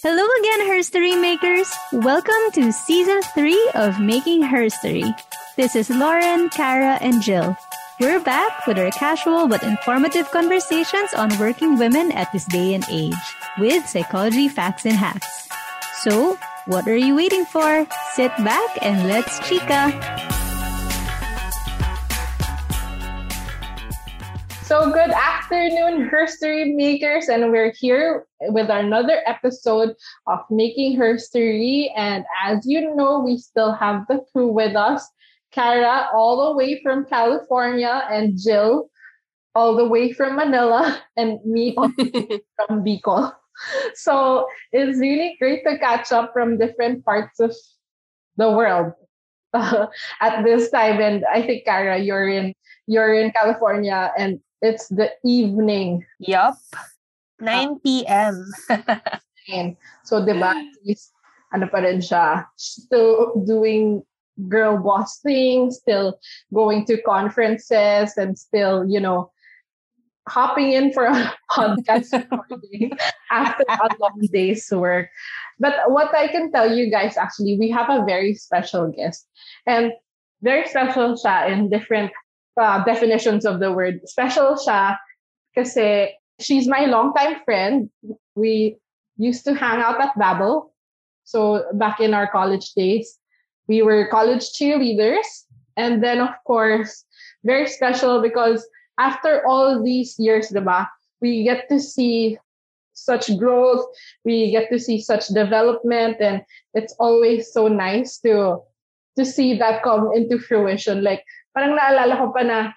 Hello again, Herstory makers! Welcome to Season 3 of Making Herstory. This is Lauren, Cara, and Jill. We're back with our casual but informative conversations on working women at this day and age, with psychology facts and hacks. So, what are you waiting for? Sit back and let's chika! So, good afternoon, Herstory makers, and we're here with another episode of Making Herstory. And as you know, we still have the crew with us. Cara, all the way from California, and Jill, all the way from Manila, and me from Bicol. So it's really great to catch up from different parts of the world at this time. And I think, Cara, you're in California, and it's the evening. Yup, 9 p.m. So, diba, ano pa rin siya, still doing girl boss thing, still going to conferences, and still, you know, hopping in for a podcast after a long day's work. But what I can tell you guys, actually, we have a very special guest. And very special siya in different definitions of the word. Special siya kasi she's my longtime friend. We used to hang out at Babel. So back in our college days, we were college cheerleaders. And then, of course, very special because after all these years, diba, we get to see such growth. We get to see such development. And it's always so nice to see that come into fruition. Like, parang naalala ko pa na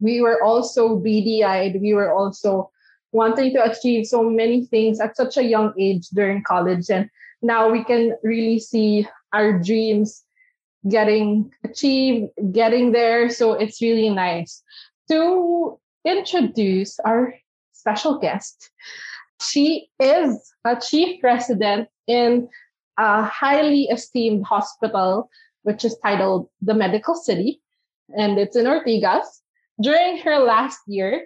we were all so beady-eyed. We were also wanting to achieve so many things at such a young age during college. And now we can really see our dreams getting achieved, getting there. So it's really nice to introduce our special guest. She is a chief resident in a highly esteemed hospital, which is titled The Medical City, and it's in Ortigas. During her last year,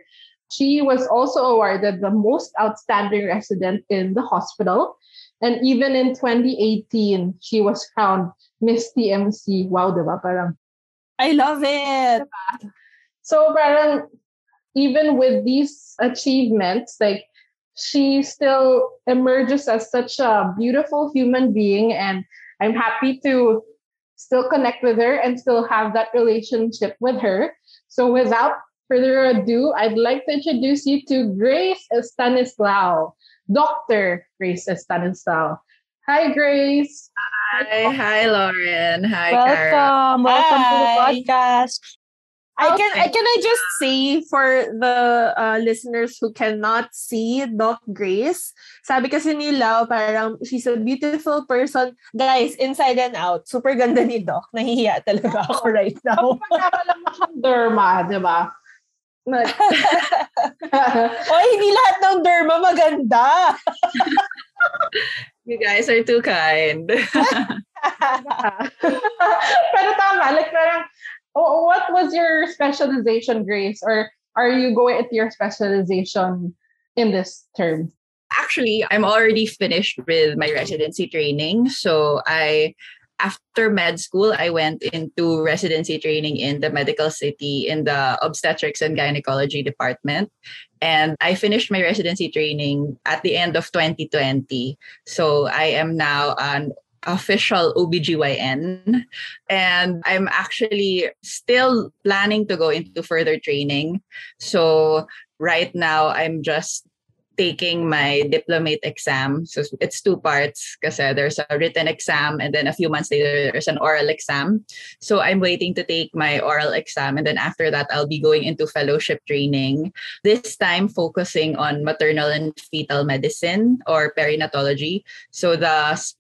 she was also awarded the most outstanding resident in the hospital. And even in 2018, she was crowned Miss TMC. Wow, diba? Parang I love it. Diba? So parang even with these achievements, like, she still emerges as such a beautiful human being, and I'm happy to still connect with her and still have that relationship with her. So without further ado, I'd like to introduce you to Grace Estanislao. Dr. Grace Estanislao. Hi, Grace. Hi. Hi, Lauren. Hi, Cara. Welcome to the podcast. Okay. I just say for the listeners who cannot see Doc Grace, sabi kasi ni Lau, parang she's a beautiful person. Guys, inside and out, super ganda ni Doc. Nahihiya talaga ako right now. Pagkakalang derma, di ba? Oy, hindi lahat ng derma maganda. You guys are too kind. Pero tama, like, parang, what was your specialization, Grace? Or are you going at your specialization in this term? Actually, I'm already finished with my residency training. So after med school, I went into residency training in the Medical City in the obstetrics and gynecology department. And I finished my residency training at the end of 2020. So I am now an official OB-GYN. And I'm actually still planning to go into further training. So right now, I'm just taking my diplomate exam. So it's two parts because there's a written exam, and then a few months later there's an oral exam. So I'm waiting to take my oral exam, and then after that I'll be going into fellowship training, this time focusing on maternal and fetal medicine or perinatology. So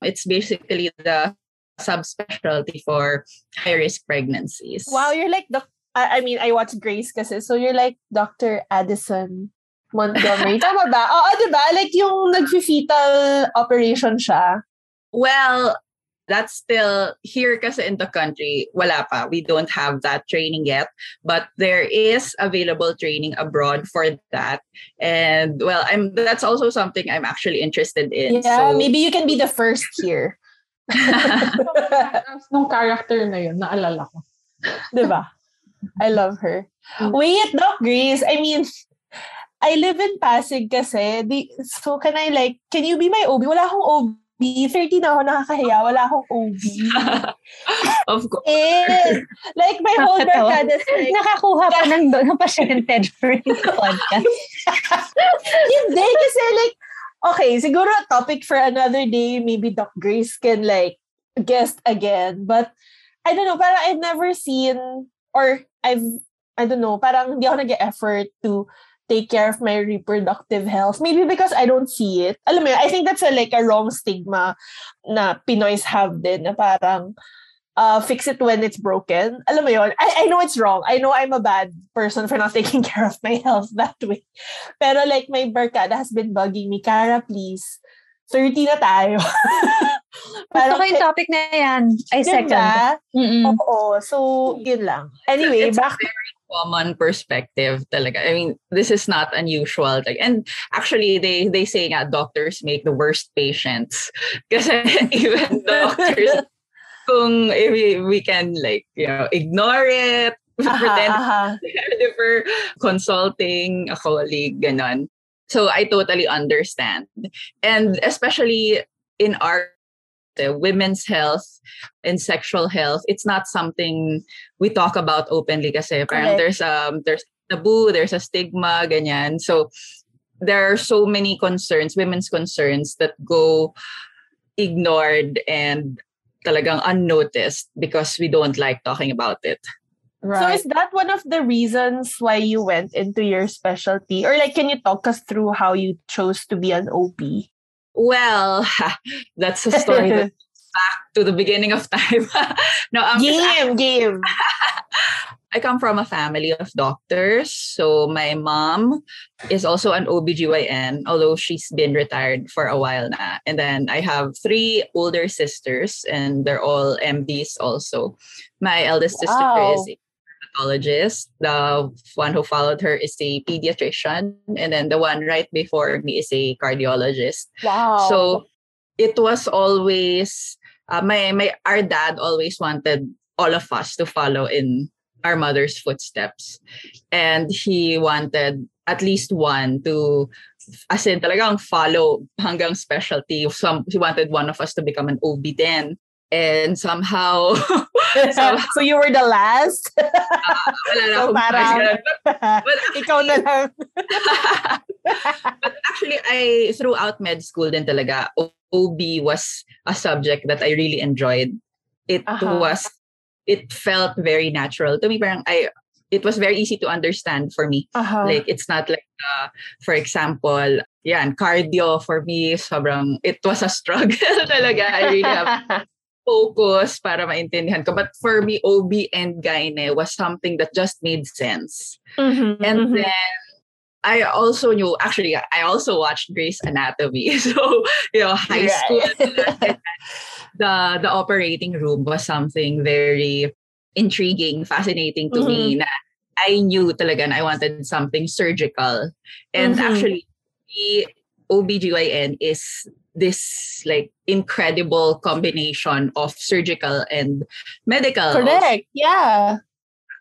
it's basically the subspecialty for high-risk pregnancies. Wow, you're like I watched Grace kasi, so you're like Dr. Addison Montgomery. Tama ba? Oo, diba? Like yung nag-fetal operation siya. Well, That's still here kasi in the country, wala pa. We don't have that training yet, but there is available training abroad for that. And well, that's also something I'm actually interested in. Yeah, so maybe you can be the first here. Nung character na yun, naalala ko. Diba? I love her. Wait, Doc Grace, I mean, I live in Pasig kasi. So can you be my OB? Wala akong OB. 30 na ako, nakakahiya. Wala akong OB. Of course. And, my whole barkada is nakakuha pa ng pasyente during the podcast. Hindi, kasi okay, siguro a topic for another day. Maybe Doc Grace can guest again. But, I don't know, parang I've never seen, or I don't know, parang hindi ako nag-effort to take care of my reproductive health. Maybe because I don't see it. Alam mo, I think that's a wrong stigma na Pinoys have din, na parang fix it when it's broken. Alam mo yun, I know it's wrong. I know I'm a bad person for not taking care of my health that way. Pero my barkada has been bugging me, Cara, please, 30 na tayo. Gusto ko yung topic na yan. I second. Oo. So, yun lang. Anyway, it's back. Common perspective talaga. I mean, this is not unusual. And actually, they say nga, doctors make the worst patients. Kasi even doctors, kung we can ignore it, pretend for consulting a colleague, ganon. So I totally understand. And especially in our women's health and sexual health, it's not something we talk about openly kasi parang there's taboo, there's a stigma, ganyan. So there are so many concerns, women's concerns, that go ignored and talagang unnoticed because we don't like talking about it. Right. So is that one of the reasons why you went into your specialty? Or can you talk us through how you chose to be an OB? Well, that's a story that goes back to the beginning of time. No, game. I come from a family of doctors. So my mom is also an OB-GYN, although she's been retired for a while now. And then I have three older sisters, and they're all MDs also. My eldest sister is a pathologist. The one who followed her is a pediatrician. And then the one right before me is a cardiologist. Wow. So it was always, our dad always wanted all of us to follow in our mother's footsteps. And he wanted at least one to, as in talagang follow hanggang specialty. He wanted one of us to become an OB then. And somehow so you were the last? Wala na. But ikaw na lang. But actually, throughout med school din talaga, OB was a subject that I really enjoyed. It felt very natural to me. Parang it was very easy to understand for me. Uh-huh. It's not for example, cardio for me, sobrang, it was a struggle talaga. I really have focus para maintindihan ko. But for me, OB and gyne was something that just made sense. Mm-hmm, and then I also watched Grey's Anatomy. So, high school. The operating room was something very intriguing, fascinating to me. Na I knew talaga na I wanted something surgical. And actually, the OB-GYN is this incredible combination of surgical and medical. Correct, yeah.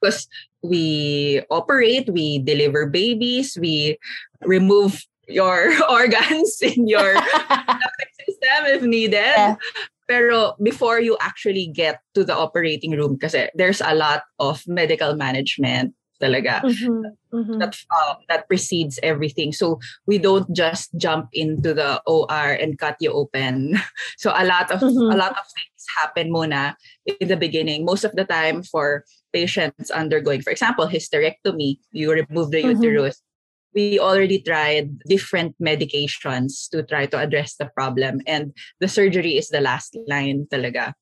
Because we operate, we deliver babies, we remove your organs in your reproductive system if needed. Yeah. Pero before you actually get to the operating room, kasi there's a lot of medical management talaga that precedes everything. So we don't just jump into the OR and cut you open. So a lot of things happen muna in the beginning. Most of the time for patients undergoing, for example, hysterectomy, you remove the uterus. We already tried different medications to try to address the problem, and the surgery is the last line talaga.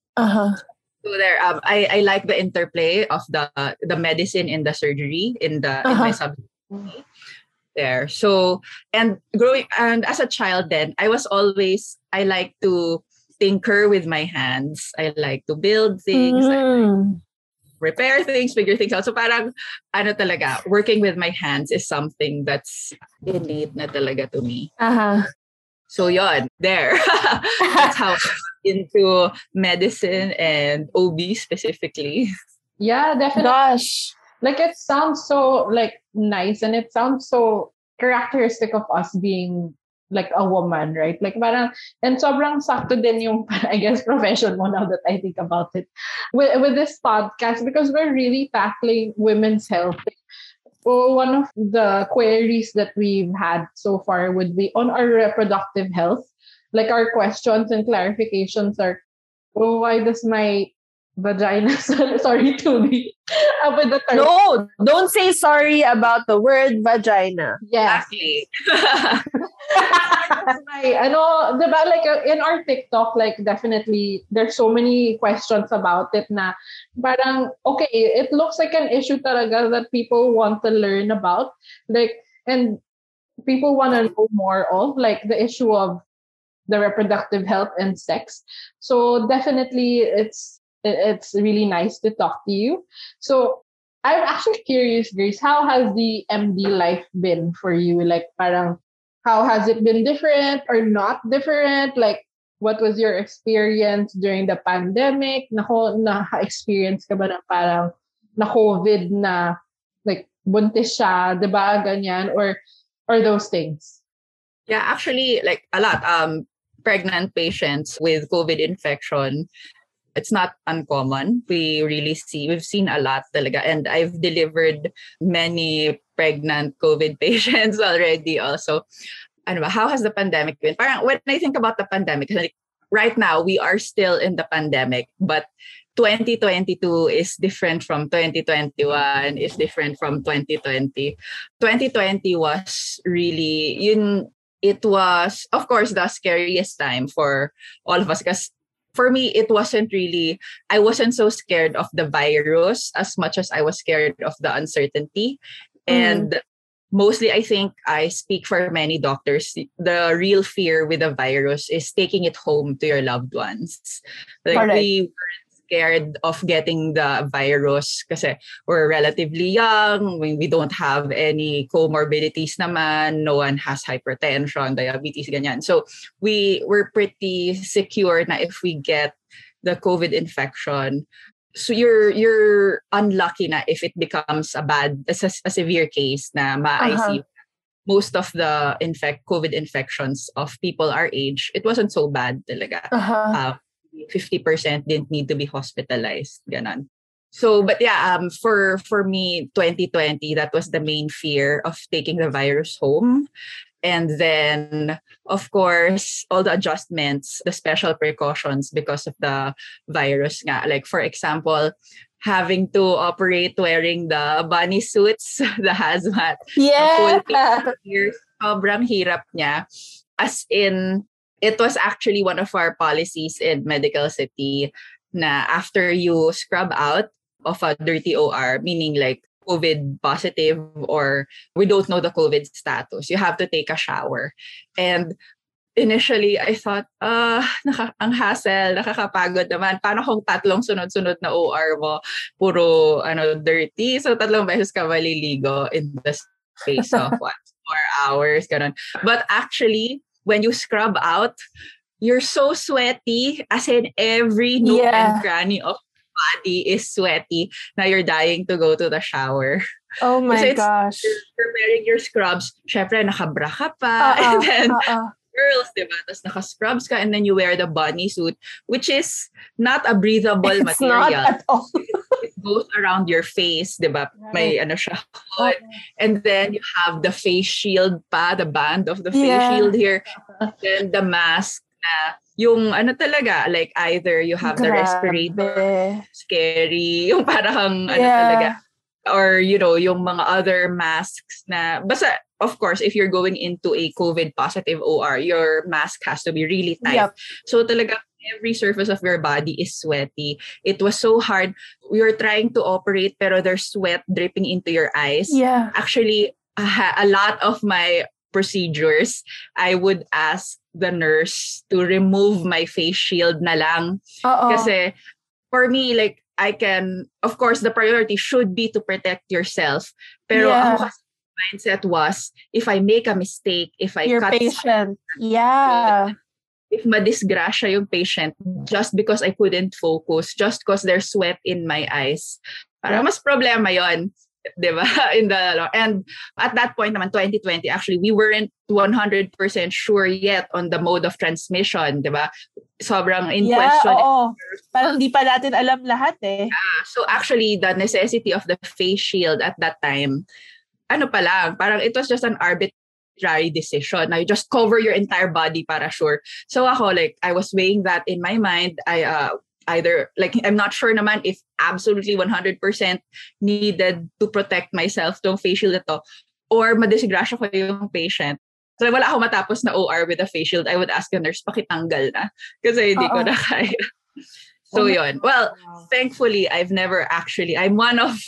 So there, I like the interplay of the medicine and the surgery in my subject there. So, and growing, and as a child then, I like to thinker with my hands. I like to build things. I like repair things, figure things out. So parang, working with my hands is something that's innate na talaga to me. Uh-huh. So yon, there. That's how into medicine and OB specifically. Yeah, definitely. Gosh. Like, it sounds so, like, nice, and it sounds so characteristic of us being, like, a woman, right? Like, parang, and sobrang sakto din yung, I guess, profession mo, now that I think about it, with this podcast, because we're really tackling women's health. One of the queries that we've had so far would be on our reproductive health. Like, our questions and clarifications are, why does my vagina, sorry to be about the term. No, don't say sorry about the word vagina. Yes. Exactly. I know, like, in our TikTok, like, definitely there's so many questions about it na parang, okay, it looks like an issue talaga that people want to learn about, like, and people want to know more of, like, the issue of the reproductive health and sex. So definitely it's really nice to talk to you. So I'm actually curious, Grace, how has the MD life been for you? Like, parang, how has it been different or not different? Like, what was your experience during the pandemic? Na-experience ka ba na parang na-COVID na, like, buntis siya, di ba, ganyan, or those things? Yeah, actually, like, a lot. Pregnant patients with COVID infection, it's not uncommon. We've seen a lot talaga. And I've delivered many pregnant COVID patients already also. How has the pandemic been? Parang, when I think about the pandemic, like, right now, we are still in the pandemic, but 2022 is different from 2021, is different from 2020. 2020 was really, it was, of course, the scariest time for all of us, because for me, I wasn't so scared of the virus as much as I was scared of the uncertainty. And mostly, I think I speak for many doctors, the real fear with the virus is taking it home to your loved ones. Like, we weren't scared of getting the virus kasi we're relatively young, we don't have any comorbidities naman, no one has hypertension, diabetes, ganyan. So we were pretty secure na if we get the COVID infection, so you're unlucky na if it becomes a severe case na ma-ICU. Most of the COVID infections of people our age, it wasn't so bad talaga. 50% didn't need to be hospitalized, ganon. So, but yeah, for me, 2020, that was the main fear of taking the virus home. And then, of course, all the adjustments, the special precautions because of the virus nga. Like, for example, having to operate wearing the bunny suits, the hazmat. Yeah. The full sobrang hirap niya. As in, it was actually one of our policies in Medical City na after you scrub out of a dirty OR, meaning like COVID positive or we don't know the COVID status, you have to take a shower. And initially, I thought, ang hassle, nakakapagod naman. Paano kung tatlong sunod-sunod na OR mo, puro dirty? So tatlong beses ka maliligo in the space of 4 hours. Ganun. But actually, when you scrub out, you're so sweaty, as in every nook and cranny of the body is sweaty. Now you're dying to go to the shower. Oh my gosh. You're wearing your scrubs. Syempre, nakabra ka pa. And then, girls, diba? Tapos naka-scrubs ka, and then you wear the bunny suit, which is not a breathable material. Not at all. It goes around your face, diba? Right. May siya. Okay. And then you have the face shield pa, the band of the face shield here. And then the mask na, yung talaga, like either you have the respirator, scary, yung parang talaga. Or, yung mga other masks na, basta, of course, if you're going into a COVID positive OR, your mask has to be really tight. Yep. So talaga, every surface of your body is sweaty. It was so hard. We were trying to operate, pero there's sweat dripping into your eyes. Yeah. Actually, a lot of my procedures, I would ask the nurse to remove my face shield na lang. Kasi for me, like, I can, of course, the priority should be to protect yourself. Pero ako kasi mindset was, if I make a mistake, if I cut patient, if madisgrasya yung patient, just because I couldn't focus, just because there's sweat in my eyes, para mas problema yon, diba? In the, and at that point naman, 2020, actually, we weren't 100% sure yet on the mode of transmission, diba? Sobrang in question. Parang di pa natin alam lahat eh. Yeah. So actually, the necessity of the face shield at that time, ano pa lang, parang it was just an arbitrary decision. Now you just cover your entire body para sure. So ako, like, I was weighing that in my mind. I either, like, I'm not sure naman if absolutely 100% needed to protect myself tong facial na to, or madisgrasya ko yung patient. So wala ako matapos na OR with a facial, I would ask the nurse, pakitanggal na, kasi hindi ko na kaya. So yun. Well, thankfully, I've never actually, I'm one of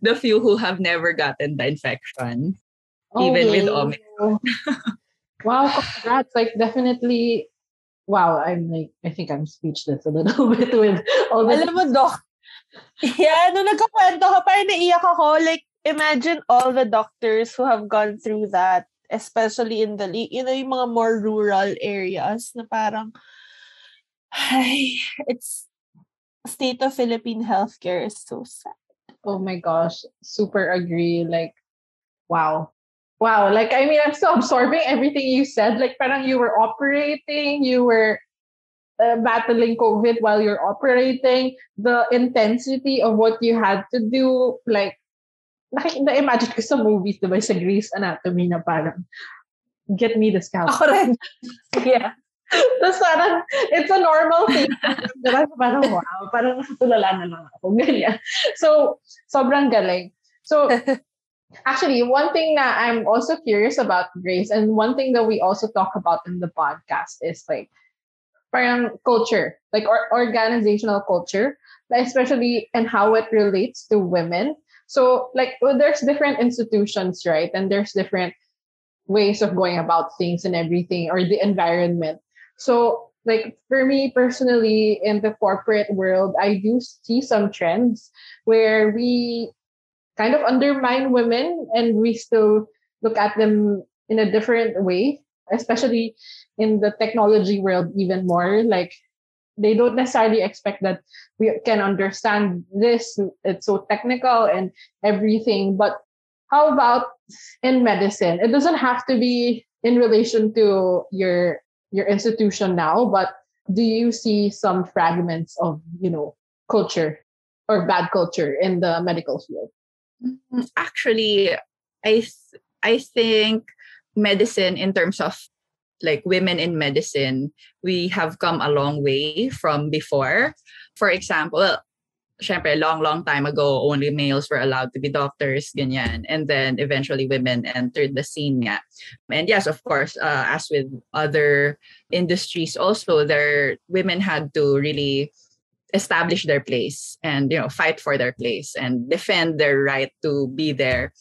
the few who have never gotten the infection, even with Omicron. Wow, congrats. Like, definitely, wow, I'm like, I think I'm speechless a little bit with all this. Alam mo, Doc, nung nagkakwento ka, parang naiyak ako. Like, imagine all the doctors who have gone through that, especially in the, you know, yung mga more rural areas na parang, ay, it's, state of Philippine healthcare is so sad. Oh my gosh, super agree. Like, wow. Like, I mean, I'm still absorbing everything you said. Like, parang you were operating, you were battling COVID while you're operating. The intensity of what you had to do, like, na-imagine ko sa movies, diba, sa Grey's Anatomy na parang, get me the scalp. Ako rin. Yeah. Tapos parang, it's a normal thing. Diba? Parang, wow, parang natulala na lang ako. Ganyan. So, sobrang galing. So, actually, one thing na I'm also curious about, Grace, and one thing that we also talk about in the podcast is, like, parang culture, like organizational culture, especially and how it relates to women. So, like, well, there's different institutions, right? And there's different ways of going about things and everything, or the environment. So, like, for me personally, in the corporate world, I do see some trends where we kind of undermine women and we still look at them in a different way, especially in the technology world even more. Like, they don't necessarily expect that we can understand this. It's so technical and everything. But how about in medicine? It doesn't have to be in relation to your institution now, but do you see some fragments of, you know, culture or bad culture in the medical field? Actually, I think medicine, in terms of, like, women in medicine, we have come a long way from before. For example, syempre, long time ago, only males were allowed to be doctors, ganyan. And then eventually women entered the scene. Yeah. And yes, of course, as with other industries also, women had to really establish their place and, you know, fight for their place and defend their right to be there.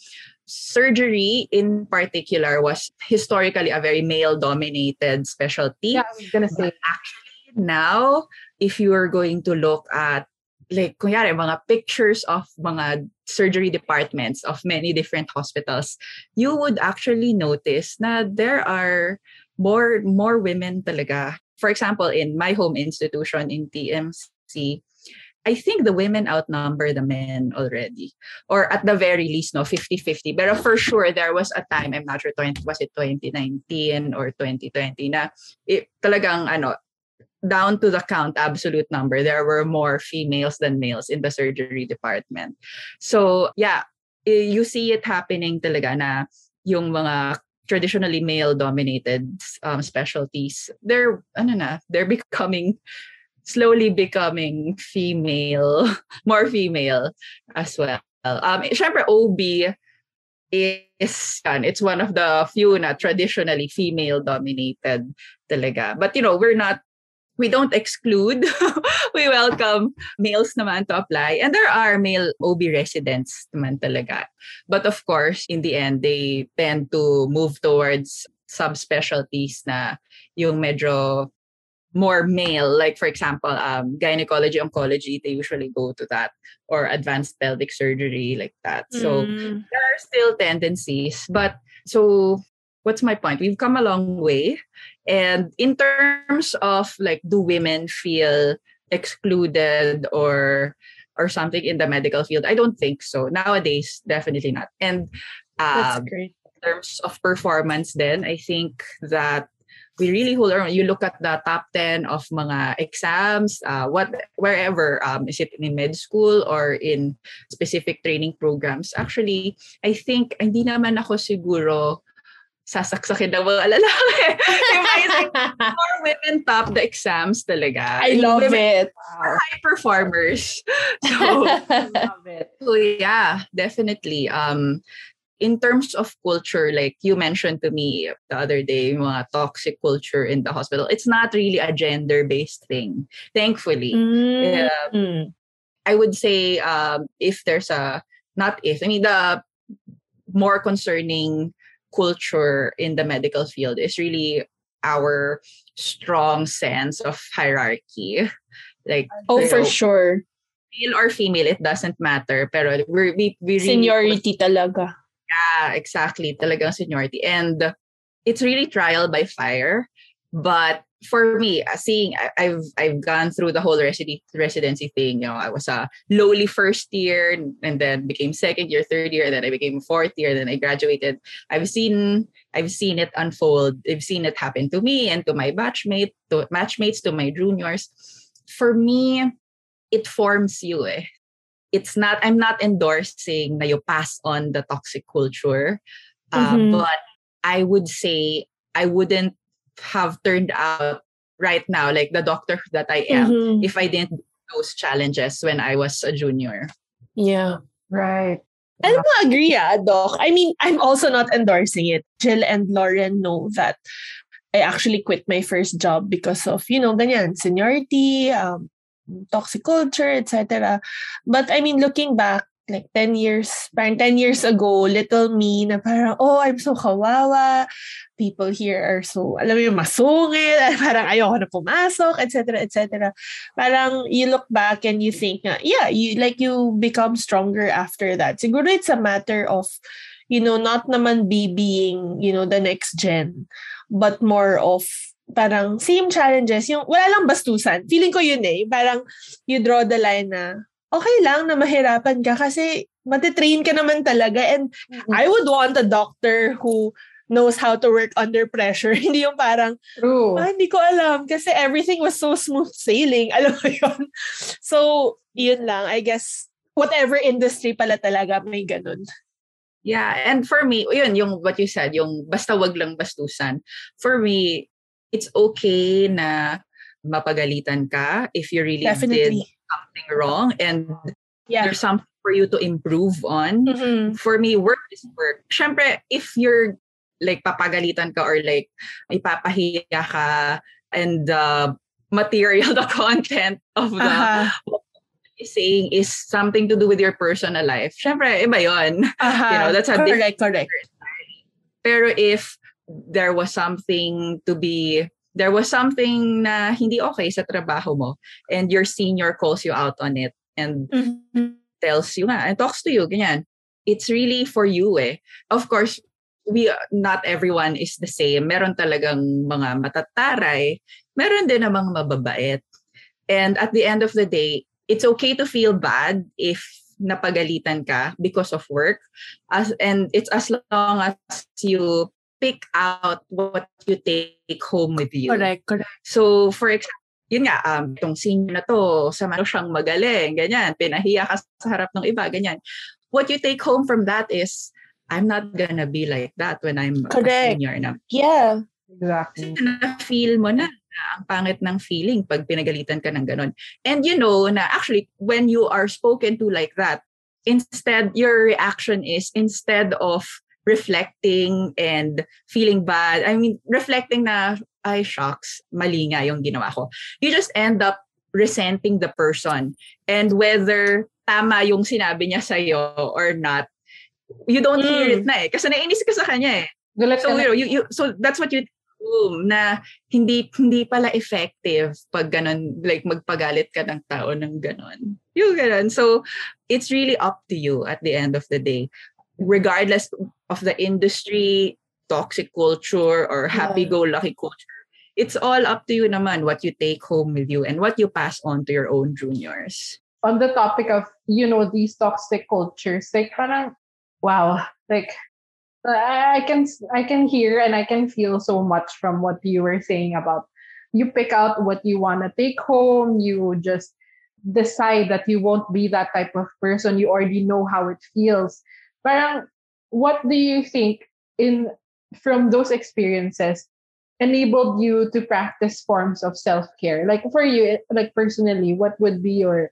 Surgery in particular was historically a very male-dominated specialty. Yeah, I was gonna say. But actually now, if you are going to look at, like, kunyari, mga pictures of mga surgery departments of many different hospitals, you would actually notice na there are more women talaga. For example, in my home institution in TMC, I think the women outnumber the men already. Or at the very least, no, 50-50. Pero for sure, there was a time, I'm not sure, was it 2019 or 2020, na talagang, ano, down to the count, absolute number, there were more females than males in the surgery department. So, yeah, you see it happening talaga na yung mga traditionally male-dominated specialties, they're slowly becoming female, more female as well. Syempre, OB is, it's one of the few na traditionally female-dominated talaga. But, you know, we're not We don't exclude. We welcome males naman to apply. And there are male OB residents naman talaga. But of course, in the end, they tend to move towards subspecialties na yung medyo more male. Like for example, gynecology, oncology, they usually go to that. Or advanced pelvic surgery like that. So there are still tendencies. But so... what's my point? We've come a long way. And in terms of like, do women feel excluded or something in the medical field? I don't think so. Nowadays, definitely not. And that's great. In terms of performance then, I think that we really hold on. You look at the top 10 of mga exams, wherever, is it in med school or in specific training programs? Actually, I think, hindi naman ako siguro... sasaksakin na mga lalaki. More women top the exams talaga. I love it. Wow. High performers. So, I love it. So yeah, definitely. In terms of culture, like you mentioned to me the other day, mga toxic culture in the hospital, it's not really a gender-based thing. Thankfully. I would say if there's a, not if, I mean the more concerning culture in the medical field is really our strong sense of hierarchy. Like for sure. Male or female, it doesn't matter. Pero we seniority really, talaga. Yeah, exactly. Talagang seniority. And it's really trial by fire. But for me, seeing I've gone through the whole residency thing. You know, I was a lowly first year, and then became second year, third year, and then I became fourth year. Then I graduated. I've seen it unfold. I've seen it happen to me and to my batchmates, to my juniors. For me, it forms you. It's not. I'm not endorsing that you pass on the toxic culture, but I would say I wouldn't have turned out right now like the doctor that I am if I didn't do those challenges when I was a junior. Yeah, right. I don't agree, Doc. I mean, I'm also not endorsing it. Jill and Lauren know that I actually quit my first job because of, you know, ganyan, seniority, toxic culture, etc. But I mean, looking back, like 10 years, parang 10 years ago, little me na parang, oh, I'm so kawawa. People here are so, alam mo yung masungil, parang ayoko na pumasok, etc., etc. Parang you look back and you think, yeah, you become stronger after that. Siguro it's a matter of, you know, not naman being, you know, the next gen, but more of, parang same challenges, yung wala lang bastusan. Feeling ko yun parang you draw the line na, okay lang na mahirapan ka kasi matitrain ka naman talaga. And I would want a doctor who knows how to work under pressure. Hindi yung parang, hindi ko alam kasi everything was so smooth sailing. Alam mo yun? So, yun lang. I guess, whatever industry pala talaga may ganun. Yeah, and for me, yun yung what you said, yung basta wag lang bastusan. For me, it's okay na mapagalitan ka if you really did something wrong and there's something for you to improve on. For me, work is work. Syempre, if you're like papagalitan ka or like ipapahiya ka and the content of the what you're saying is something to do with your personal life. Syempre, iba yun. You know, that's a different personality. Pero if there was something to be there was something na hindi okay sa trabaho mo and your senior calls you out on it and tells you and talks to you, ganyan. It's really for you Of course, not everyone is the same. Meron talagang mga matataray, meron din namang mababait. And at the end of the day, it's okay to feel bad if napagalitan ka because of work. And it's as long as you pick out what you take home with you. Correct. So, for example, yun nga, itong senior na to, sa mano siyang magaling, ganyan, pinahiya ka sa harap ng iba, ganyan. What you take home from that is, I'm not gonna be like that when I'm a senior na. Yeah. Exactly. Kasi na-feel mo na ang pangit ng feeling pag pinagalitan ka ng ganun. And you know, na actually, when you are spoken to like that, instead, your reaction is, instead of reflecting and feeling bad. I mean, reflecting na ay shocks, mali nga yung ginawa ko. You just end up resenting the person. And whether tama yung sinabi niya sa'yo or not, you don't hear it na eh. Kasi nainis ka sa kanya eh. So, so that's what you assume, na hindi pala effective pag ganun, like magpagalit ka ng tao ng ganun. Yung ganun. So it's really up to you at the end of the day. Regardless of the industry, toxic culture, or happy-go-lucky culture, it's all up to you naman what you take home with you and what you pass on to your own juniors. On the topic of, you know, these toxic cultures, like parang, wow, like, I can hear and I can feel so much from what you were saying about you pick out what you want to take home. You just decide that you won't be that type of person. You already know how it feels. Parang, what do you think from those experiences enabled you to practice forms of self-care? Like for you, like personally, what would be your,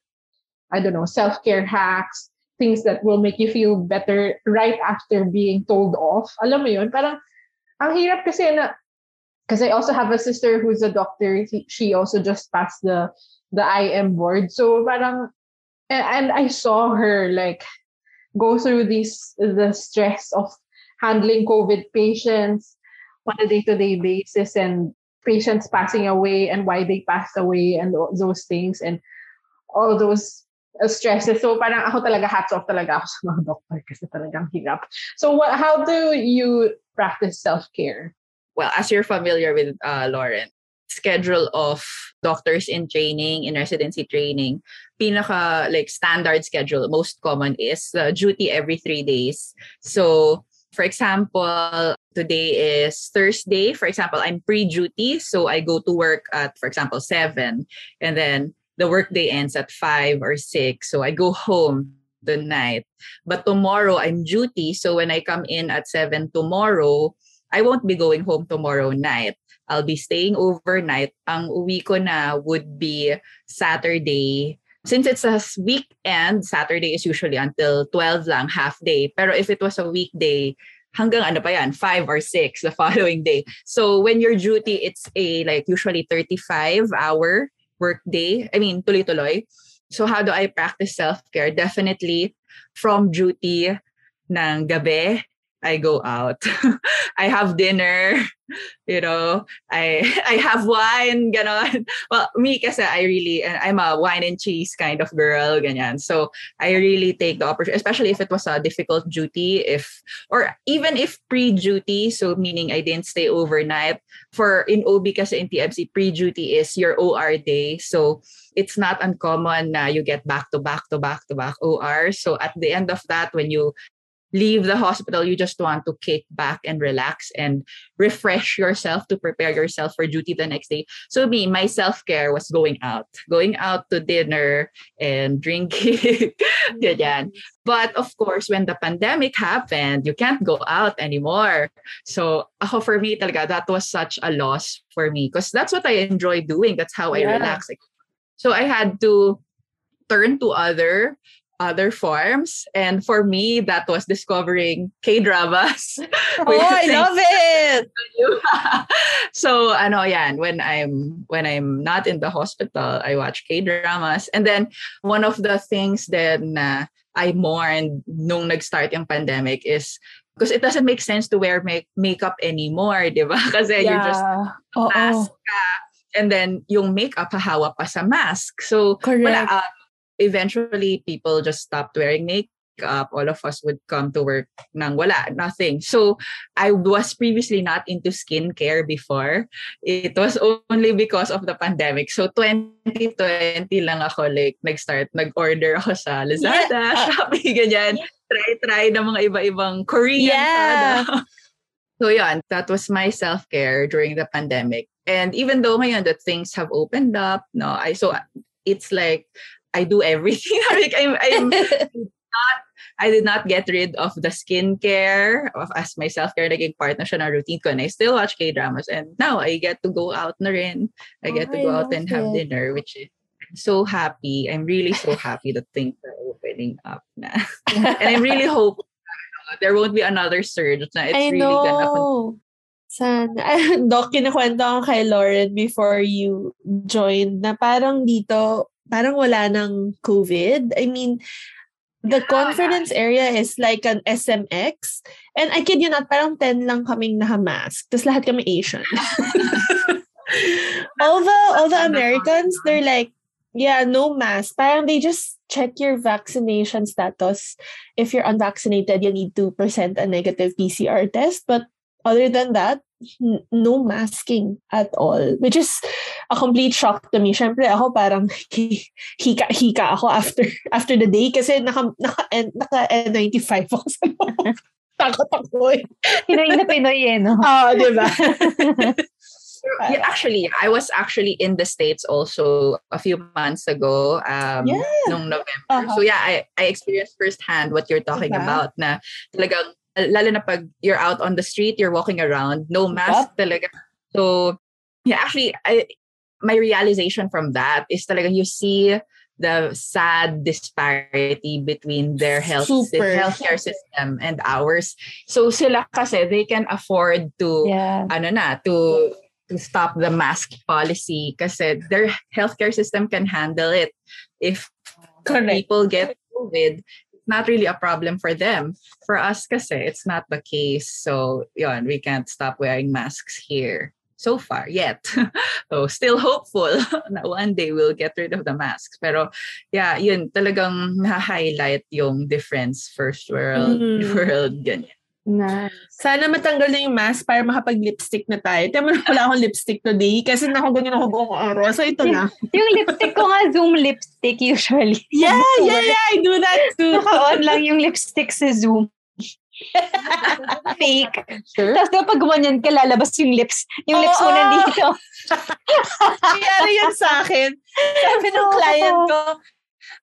I don't know, self-care hacks? Things that will make you feel better right after being told off. Alam mo yun, parang, ang hirap kasi na, because I also have a sister who's a doctor. She also just passed the IM board. So parang, and I saw her like go through the stress of handling COVID patients on a day-to-day basis and patients passing away and why they passed away and those things and all those stresses. So parang ako talaga, hats off talaga ako sa mga doctor kasi talagang hirap. So how do you practice self-care? Well, as you're familiar with Lauren, schedule of doctors in training, in residency training, pinaka like standard schedule, most common is duty every 3 days. So for example, today is Thursday. For example, I'm pre-duty. So I go to work at, for example, 7. And then the workday ends at 5 or 6, so I go home the night. But tomorrow I'm duty, so when I come in at 7 tomorrow, I won't be going home tomorrow night. I'll be staying overnight. Ang uwi ko na would be Saturday. Since it's a weekend, Saturday is usually until 12 lang, half day. Pero if it was a weekday, hanggang ano pa yan, 5 or 6 the following day. So when you're duty, it's a like usually 35-hour work day. I mean, tuloy-tuloy. So how do I practice self-care? Definitely from duty ng gabi, I go out. I have dinner, you know, I have wine, ganon. Well, me kasi I'm a wine and cheese kind of girl, ganyan. So I really take the opportunity, especially if it was a difficult duty, or even if pre-duty, so meaning I didn't stay overnight. In OB kasi in TMC, pre-duty is your OR day. So it's not uncommon na you get back-to-back OR. So at the end of that, when you leave the hospital, you just want to kick back and relax and refresh yourself to prepare yourself for duty the next day. So me, my self-care was going out to dinner and drinking. Ganyan. But of course, when the pandemic happened, you can't go out anymore. So for me, talaga, that was such a loss for me because that's what I enjoy doing. That's how I relax. So I had to turn to other forms, and for me that was discovering K-dramas. I love it. So when I'm not in the hospital, I watch K-dramas. And then one of the things that I mourned nung nag-start yung pandemic is because it doesn't make sense to wear makeup anymore, diba? Kasi you're just mask ka, and then yung makeup hahawa pa sa mask. So eventually, people just stopped wearing makeup. All of us would come to work nang wala, nothing. So I was previously not into skincare before. It was only because of the pandemic. So 2020 lang ako like nag-start, nag-order ako sa Lazada, Shopee, ganyan. Try ng mga iba-ibang Korean product. So yeah, that was my self-care during the pandemic. And even though ngayon that things have opened up, it's like I do everything. Like I did not get rid of the skincare as my self-care. Naging part na siya ng routine ko, and I still watch K-dramas. And now I get to go out na rin. I get to go out and have dinner, which is so happy. I'm really so happy that things are opening up na. And I'm really hoping there won't be another surge. Na it's really gonna Sana. Doc, kinakwento ko kay Lauren before you joined na parang dito, parang wala ng COVID. I mean, the conference area is like an SMX. And I kid you not, parang 10 lang kaming naka-mask. Tapos lahat kami Asian. all the Americans, they're like, yeah, no mask. Parang they just check your vaccination status. If you're unvaccinated, you need to present a negative PCR test. But other than that, no masking at all, which is a complete shock to me. Syempre ako parang hika ako after the day kasi naka N95 ako sa loob. Takot ako eh. Pinoy na Pinoy eh, no? Oo, diba? Yeah, actually, I was actually in the States also a few months ago, nung November. Uh-huh. So yeah, I experienced firsthand what you're talking about na talagang lalo na pag you're out on the street, you're walking around, no mask talaga. So, yeah, actually, my realization from that is talaga you see the sad disparity between their healthcare system and ours. So, sila kasi, they can afford to, to stop the mask policy kasi their healthcare system can handle it. If people get COVID, not really a problem for them. For us kasi, it's not the case. So, yun, we can't stop wearing masks here so far yet. So, still hopeful that one day we'll get rid of the masks. Pero, yeah, yun, talagang na-highlight yung difference first world, ganyan. Nice. Sana matanggal na yung mask para makapag-lipstick na tayo. Tiyan mo na wala akong lipstick today kasi nakugunin buong araw. So ito na. Yung lipstick ko nga, Zoom lipstick usually. Yeah, I do that too. Naka-on lang yung lipstick sa Zoom. Fake. Sure. Tapos kapag gumanyan ka, lalabas yung lips. Yung lips mo nandito. Kaya yun sa akin. Sabi ng client ko,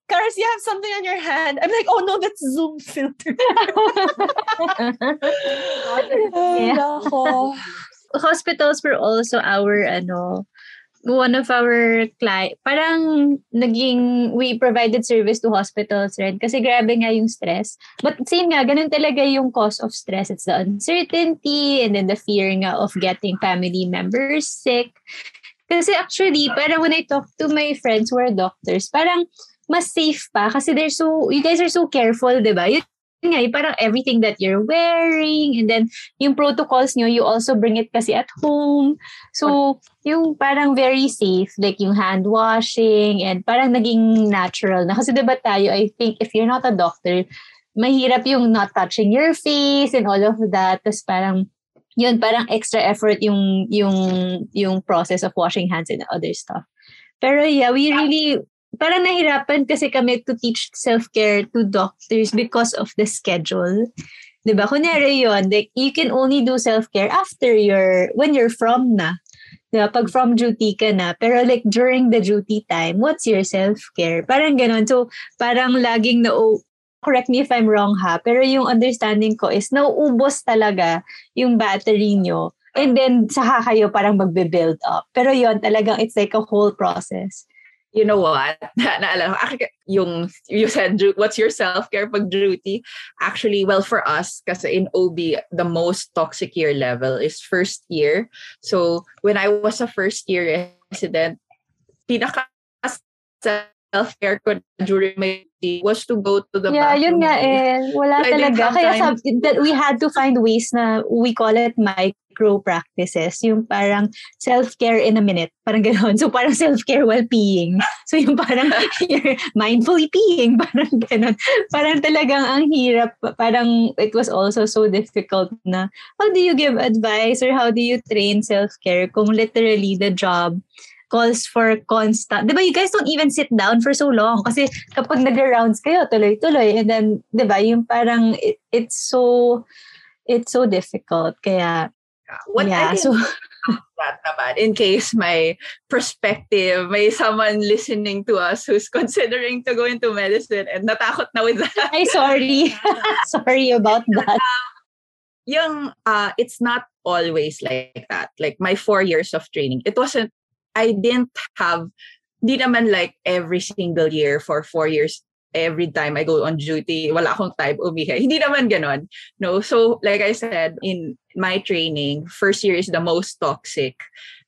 Cars, you have something on your hand. I'm like, oh no, that's Zoom filter. Hospitals were also one of our clients. Parang we provided service to hospitals, right? Kasi grabe nga yung stress. But same nga, ganun talaga yung cause of stress. It's the uncertainty and then the fear nga of getting family members sick. Kasi actually, parang when I talk to my friends who are doctors, parang mas safe pa kasi you guys are so careful, diba? Yun nga, parang everything that you're wearing and then yung protocols nyo, you also bring it kasi at home. So, yung parang very safe, like yung hand washing and parang naging natural na. Kasi diba tayo, I think if you're not a doctor, mahirap yung not touching your face and all of that. Tapos parang yun, parang extra effort yung process of washing hands and other stuff. Pero yeah, we really, parang nahirapan kasi kami to teach self-care to doctors because of the schedule. Diba? Kunyari yun, like, you can only do self-care when you're from na. Diba? Pag from duty ka na. Pero like during the duty time, what's your self-care? Parang ganun. So, parang laging correct me if I'm wrong ha, pero yung understanding ko is nauubos talaga yung battery nyo. And then, saka kayo parang magbe-build up. Pero yun, talagang it's like a whole process. You know what? Naalala ko, you said, what's your self-care pag duty? Actually, well, for us, kasi in OB, the most toxic year level is first year. So, when I was a first-year resident, self-care ko during my duty was to go to the bathroom. Yeah, yun nga eh. Wala talaga. Kaya that we had to find ways na we call it micro practices. Yung parang self-care in a minute. Parang gano'n. So parang self-care while peeing. So yung parang you're mindfully peeing. Parang gano'n. Parang talagang ang hirap. Parang it was also so difficult na how do you give advice or how do you train self-care kung literally the job calls for constant. Diba, you guys don't even sit down for so long kasi kapag nag-rounds kayo, tuloy-tuloy. And then, diba, yung parang it's so difficult. Kaya, that naman, in case may perspective, may someone listening to us who's considering to go into medicine and natakot na with that. Ay, sorry. Sorry about that. It's not always like that. Like, my 4 years of training, I didn't have, di naman like every single year for 4 years, every time I go on duty, wala akong time umihi. Hindi naman ganon. No? So, like I said, in my training, first year is the most toxic.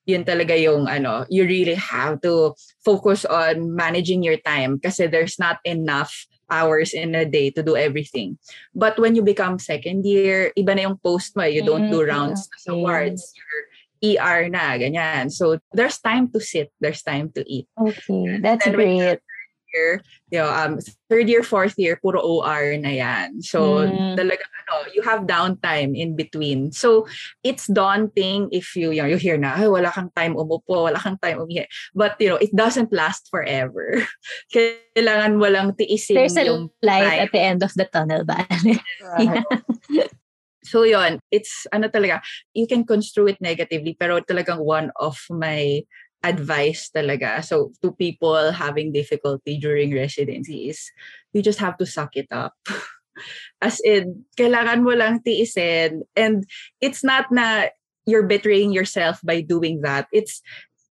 Yun talaga yung ano, you really have to focus on managing your time kasi there's not enough hours in a day to do everything. But when you become second year, iba na yung post mo. You don't do rounds as awards. You're ER na, ganyan. So, there's time to sit. There's time to eat. Okay, that's great. Third year, you know, third year, fourth year, puro OR na yan. So, talaga, ano, you have downtime in between. So, it's daunting if you hear na, ay, wala kang time umupo, wala kang time umihi. But, you know, it doesn't last forever. Kailangan mo lang tiisin. There's a light at the end of the tunnel ba? Yeah. So yun, it's ano talaga, you can construe it negatively, pero talagang one of my advice talaga. So to people having difficulty during residency is you just have to suck it up. As in, kailangan mo lang tiisin. And it's not na you're betraying yourself by doing that. It's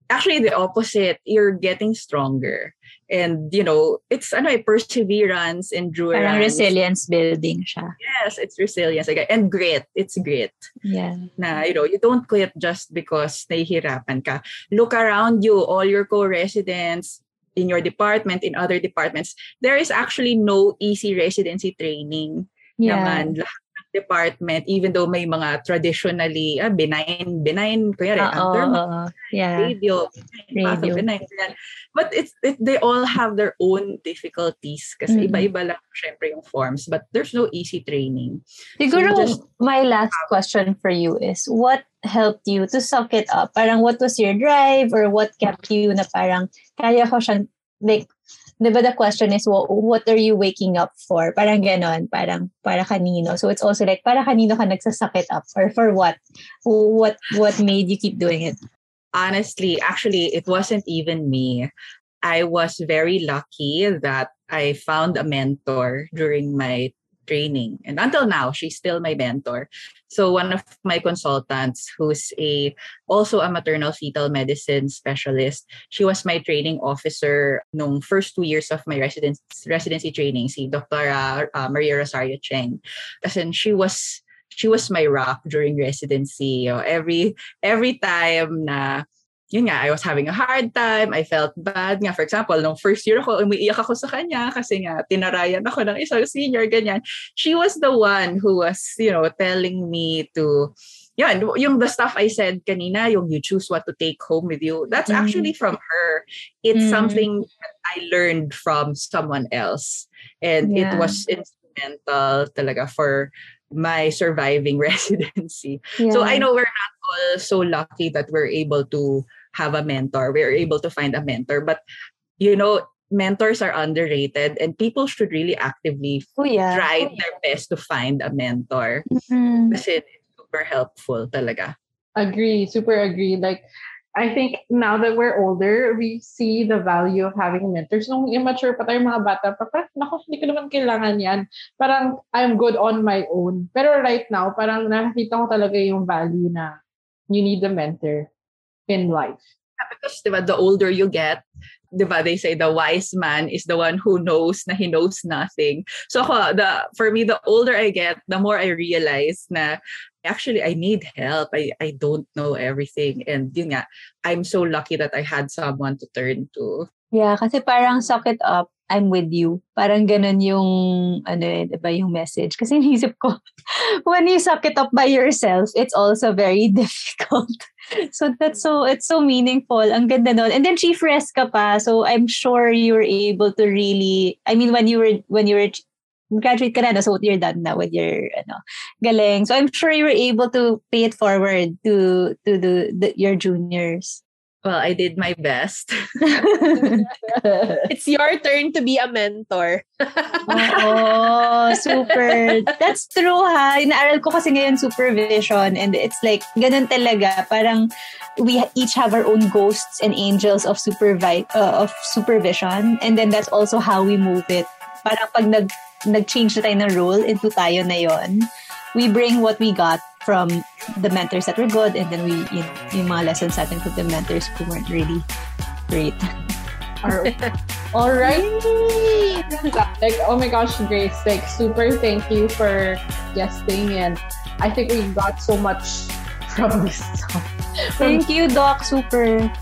actually the opposite. You're getting stronger. And, you know, it's ano, perseverance, endurance. Parang resilience building siya. Yes, it's resilience. Okay. And grit. It's grit. Yeah. Na, you know, you don't quit just because nahihirapan ka. Look around you, all your co-residents in your department, in other departments. There is actually no easy residency training naman. Department, even though may mga traditionally benign kunyari dermatology, radio, benign, but they all have their own difficulties kasi iba-iba lang syempre yung forms, but there's no easy training. Siguro so my last question for you is, what helped you to suck it up? Parang what was your drive or what kept you na parang kaya ko siyang, like, diba the question is, well, what are you waking up for? Parang ganon, parang para kanino. So it's also like, para kanino ka nagsasakit up? Or for what? What made you keep doing it? Honestly, actually, it wasn't even me. I was very lucky that I found a mentor during my training. And until now, she's still my mentor. So one of my consultants, who's also a maternal fetal medicine specialist, she was my training officer nung first 2 years of my residency training, si Dr. Maria Rosario Cheng. As in, she was my rock during residency. You know, every time na yun nga, I was having a hard time. I felt bad nga. For example, nung first year ako, umiiyak ako sa kanya kasi nga tinarayan ako ng isang senior, ganyan. She was the one who was, you know, telling me to, yun, yung the stuff I said kanina, yung you choose what to take home with you, that's actually from her. It's something that I learned from someone else. And it was instrumental talaga for my surviving residency. Yeah. So I know we're not all so lucky that we're able to have a mentor. We're able to find a mentor. But, you know, mentors are underrated and people should really actively try their best to find a mentor. Kasi it's super helpful talaga. Agree. Super agree. Like, I think now that we're older, we see the value of having mentors. Nung immature pa tayo, mga bata pa, parang, naku, hindi ko naman kailangan yan. Parang, I'm good on my own. Pero right now, parang nakikita ko talaga yung value na you need a mentor in life. Because diba, the older you get, diba, they say the wise man is the one who knows na he knows nothing. So for me, the older I get, the more I realize na actually I need help. I don't know everything. And yun nga, I'm so lucky that I had someone to turn to. Yeah, kasi parang suck it up, I'm with you. Parang ganun yung, ano eh, diba yung message. Kasi inisip ko, when you suck it up by yourself, it's also very difficult. So it's so meaningful. Ang ganda nun. And then Chief Res ka pa. So I'm sure you were able to really, I mean, when you were graduate ka na, so you're done na with your, ano, galing. So I'm sure you were able to pay it forward to your juniors. Well, I did my best. It's your turn to be a mentor. Oh, super. That's true, ha? Inaaral ko kasi ngayon supervision and it's like, ganun talaga. Parang we each have our own ghosts and angels of supervision. And then that's also how we move it. Parang pag nag-change na tayo ng role into tayo na yon, we bring what we got from the mentors that were good, and then we, you know, yung mga lessons natin from the mentors who weren't really great. All right. Like, oh my gosh, Grace, like, super thank you for guesting. And I think we got so much from this stuff. Thank you, Doc. Super.